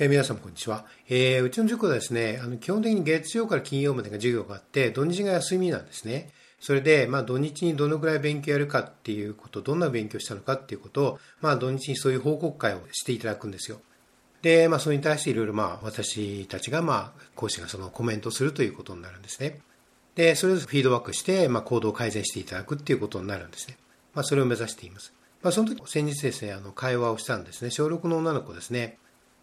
皆さんこんにちは。うちの塾はですね、基本的に月曜から金曜までが授業があって、土日が休みなんですね。それで、土日にどのくらい勉強やるかっていうこと、どんな勉強したのかっていうことを、土日にそういう報告会をしていただくんですよ。で、それに対していろいろ私たちが講師がそのコメントするということになるんですね。で、それをフィードバックして、行動を改善していただくっていうことになるんですね。それを目指しています。その時、先日ですね、会話をしたんですね。小6の女の子ですね。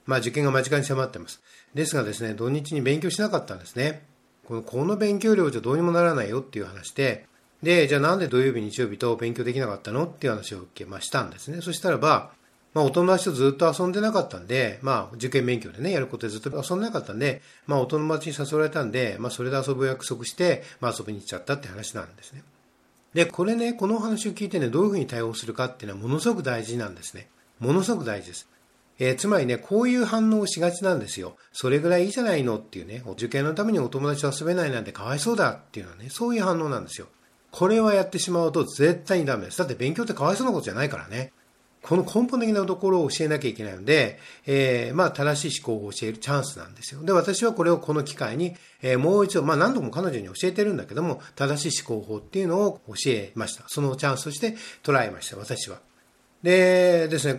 受験が間近に迫っています。ですがですね、土日に勉強しなかったんですね。この勉強量じゃどうにもならないよっていう話で、で、じゃあなんで土曜日、日曜日と勉強できなかったのっていう話を受けましたんですね。そしたらば、お友達とずっと遊んでなかったんで、受験勉強でね、やることでずっと遊んでなかったんで、お友達に誘われたんで、それで遊ぶ約束して、遊びに行っちゃったって話なんですね。で、この話を聞いてね、どういうふうに対応するかっていうのはものすごく大事なんですね。ものすごく大事です。つまりね、こういう反応をしがちなんですよ。それぐらいいいじゃないのっていうね、受験のためにお友達と遊べないなんてかわいそうだっていうのはね、そういう反応なんですよ。これはやってしまうと絶対にダメです。だって勉強ってかわいそうなことじゃないからね。この根本的なところを教えなきゃいけないので、正しい思考を教えるチャンスなんですよ。で、私はこれをこの機会に、もう一度、何度も彼女に教えてるんだけども、正しい思考法っていうのを教えました。そのチャンスとして捉えました、私は。でですね、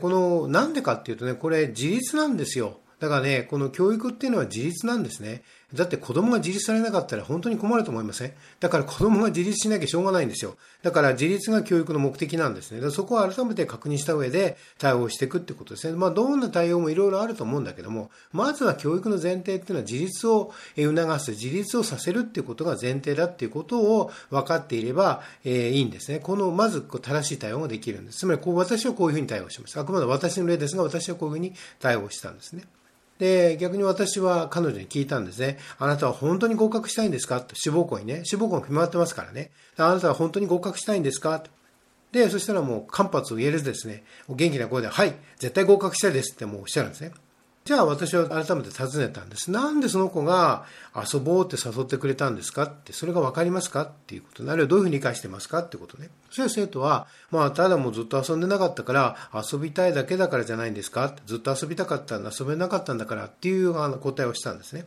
なんでかっていうとね、これ自立なんですよ。だからね、この教育っていうのは自立なんですね。だって子供が自立されなかったら本当に困ると思いません？だから子供が自立しなきゃしょうがないんですよ。だから自立が教育の目的なんですね。だからそこを改めて確認した上で対応していくってことですね。どんな対応もいろいろあると思うんだけども、まずは教育の前提っていうのは自立を促す、自立をさせるっていうことが前提だっていうことを分かっていれば、いいんですね。まず正しい対応ができるんです。つまり私はこういうふうに対応しました。あくまで私の例ですが、私はこういうふうに対応したんですね。で、逆に私は彼女に聞いたんですね。あなたは本当に合格したいんですかと。志望校にね。志望校も決まってますからね。あなたは本当に合格したいんですかと。で、そしたら間髪を入れずですね、元気な声で、はい、絶対合格したいですっておっしゃるんですね。じゃあ私は改めて尋ねたんです。なんでその子が遊ぼうって誘ってくれたんですかって、それがわかりますかっていうこと。あるいはどういうふうに理解してますかってことね。そしたら生徒は、ただずっと遊んでなかったから、遊びたいだけだからじゃないんですかって、ずっと遊びたかったんだ、遊べなかったんだからっていう答えをしたんですね。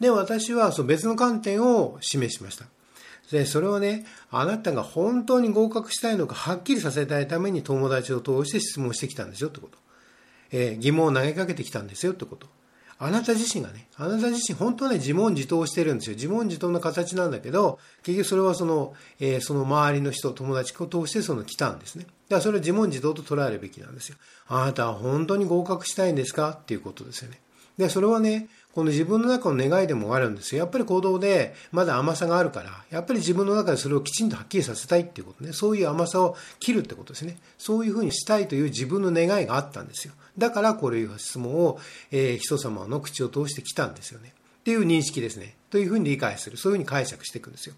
で、私は別の観点を示しました。で、それをね、あなたが本当に合格したいのかはっきりさせたいために友達を通して質問してきたんですよってこと。疑問を投げかけてきたんですよってこと。あなた自身本当は自問自答してるんですよ。自問自答の形なんだけど、結局それはその周りの人、友達を通して来たんですね。だからそれを自問自答と捉えるべきなんですよ。あなたは本当に合格したいんですかっていうことですよね。で、それはね、自分の中の願いでもあるんですよ。やっぱり行動でまだ甘さがあるから、やっぱり自分の中でそれをきちんとはっきりさせたいっていうことね。そういう甘さを切るってことですね。そういうふうにしたいという自分の願いがあったんですよ。だからこういう質問を、人様の口を通してきたんですよね。っていう認識ですね。というふうに理解する。そういうふうに解釈していくんですよ。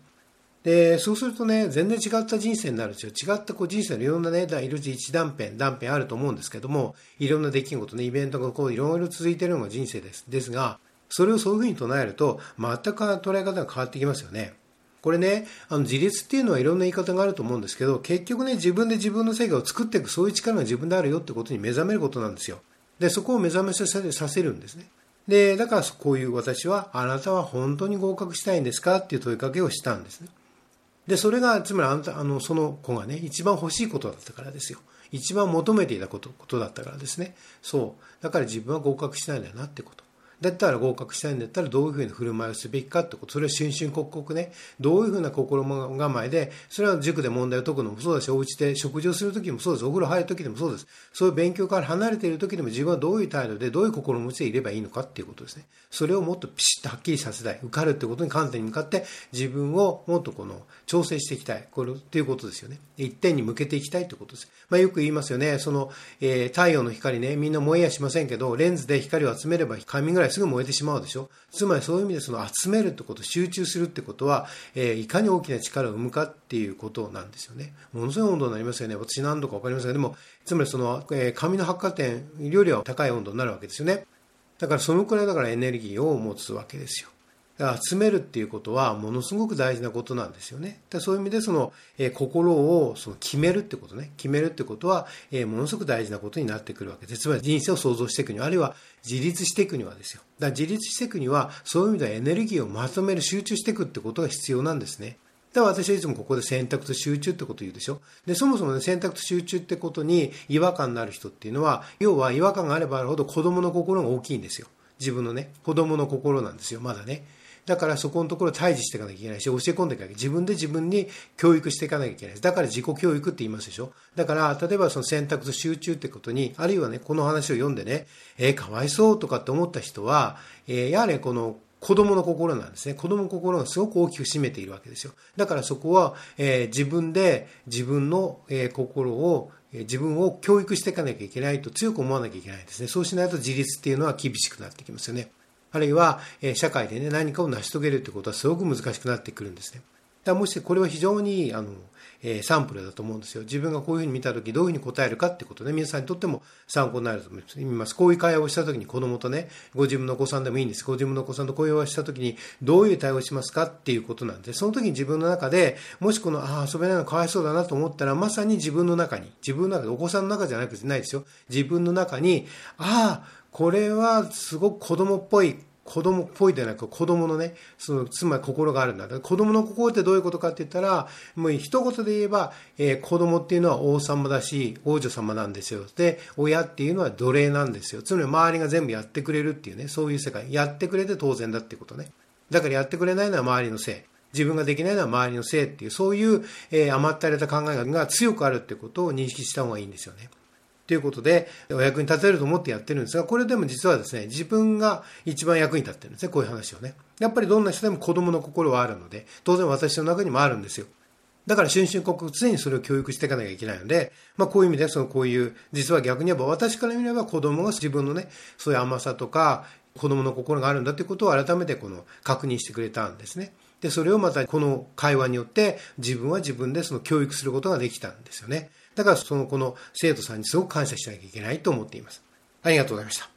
で、そうするとね、全然違った人生になるんですよ。違った人生のいろんなね、一断片あると思うんですけども、いろんな出来事ね、イベントがいろいろ続いているのが人生です。ですが、それをそういうふうに唱えると、全く捉え方が変わってきますよね。これね、自立っていうのはいろんな言い方があると思うんですけど、結局ね、自分で自分の世界を作っていく、そういう力が自分であるよってことに目覚めることなんですよ。で、そこを目覚めさせるんですね。で、だからこういう私は、あなたは本当に合格したいんですかっていう問いかけをしたんですね。で、それが、つまりその子がね、一番欲しいことだったからですよ。一番求めていたことだったからですね。そう。だから自分は合格したいんだなってこと。だったら合格したいんだったらどういうふうな振る舞いをすべきかってこと。それは瞬々刻々ね、どういうふうな心構えで、それは塾で問題を解くのもそうだし、お家で食事をするときもそうです。お風呂入るときでもそうです。そういう勉強から離れているときでも自分はどういう態度で、どういう心持ちでいればいいのかっていうことですね。それをもっとピシッとはっきりさせたい。受かるってことに観点に向かって、自分をもっと調整していきたい。これっていうことですよね。一点に向けていきたいってことです。よく言いますよね。太陽の光ね、みんな燃えやしませんけど、レンズで光を集めれば紙ぐらいすぐ燃えてしまうでしょ。つまりそういう意味で集めるってこと、集中するってことは、いかに大きな力を生むかっていうことなんですよね。ものすごい温度になりますよね。私何度か分かりませんが、でも、つまり紙の発火点よりは高い温度になるわけですよね。だからそのくらいエネルギーを持つわけですよ。だから集めるっていうことはものすごく大事なことなんですよね。だそういう意味でその、心をその決めるってことね。決めるってことは、ものすごく大事なことになってくるわけです。つまり人生を創造していくには、あるいは自立していくにはですよ。だから自立していくには、そういう意味ではエネルギーをまとめる、集中していくってことが必要なんですね。だから私はいつもここで選択と集中ってことを言うでしょ。で、そもそもね、選択と集中ってことに違和感のある人っていうのは、要は違和感があればあるほど子供の心が大きいんですよ。自分のね、子供の心なんですよ、まだね。だからそこのところを対峙していかなきゃいけないし、教え込んでいかなきゃ、自分で自分に教育していかなきゃいけない。だから自己教育って言いますでしょ。だから例えばその選択と集中ってことに、あるいはね、この話を読んでね、かわいそうとかって思った人は、やはりこの子供の心なんですね。子供の心がすごく大きく占めているわけですよ。だからそこは、自分で自分の、心を、自分を教育していかなきゃいけないと強く思わなきゃいけないんですね。そうしないと自立っていうのは厳しくなってきますよね。あるいは、社会でね、何かを成し遂げるってことはすごく難しくなってくるんですね。だもしこれは非常にサンプルだと思うんですよ。自分がこういうふうに見たときどういうふうに答えるかってことね、皆さんにとっても参考になると思います。こういう会話をしたときに子供とね、ご自分のお子さんでもいいんです。ご自分のお子さんとこういう会話をしたときにどういう対応しますかっていうことなんで、その時に自分の中で、もしこの、遊べないのかわいそうだなと思ったら、まさに自分の中で、お子さんの中じゃなくてないですよ。自分の中に、これはすごく子供っぽいでなく、子供のね、その、つまり心があるんだ。子供の心ってどういうことかって言ったら、もう一言で言えば、子供っていうのは王様だし、王女様なんですよ。で、親っていうのは奴隷なんですよ。つまり周りが全部やってくれるっていうね、そういう世界。やってくれて当然だってことね。だからやってくれないのは周りのせい。自分ができないのは周りのせいっていう、そういう、甘ったれた考えが強くあるってことを認識した方がいいんですよね。ということで、お役に立てると思ってやってるんですが、これでも実はですね、自分が一番役に立ってるんですね、こういう話をね。やっぱりどんな人でも子供の心はあるので、当然私の中にもあるんですよ。だから瞬々刻々常にそれを教育していかなきゃいけないので、こういう意味で、こういう、実は逆に言えば私から見れば子供が自分のね、そういう甘さとか、子供の心があるんだということを改めてこの確認してくれたんですね。で、それをまたこの会話によって、自分は自分でその教育することができたんですよね。だからこの生徒さんにすごく感謝しなきゃいけないと思っています。ありがとうございました。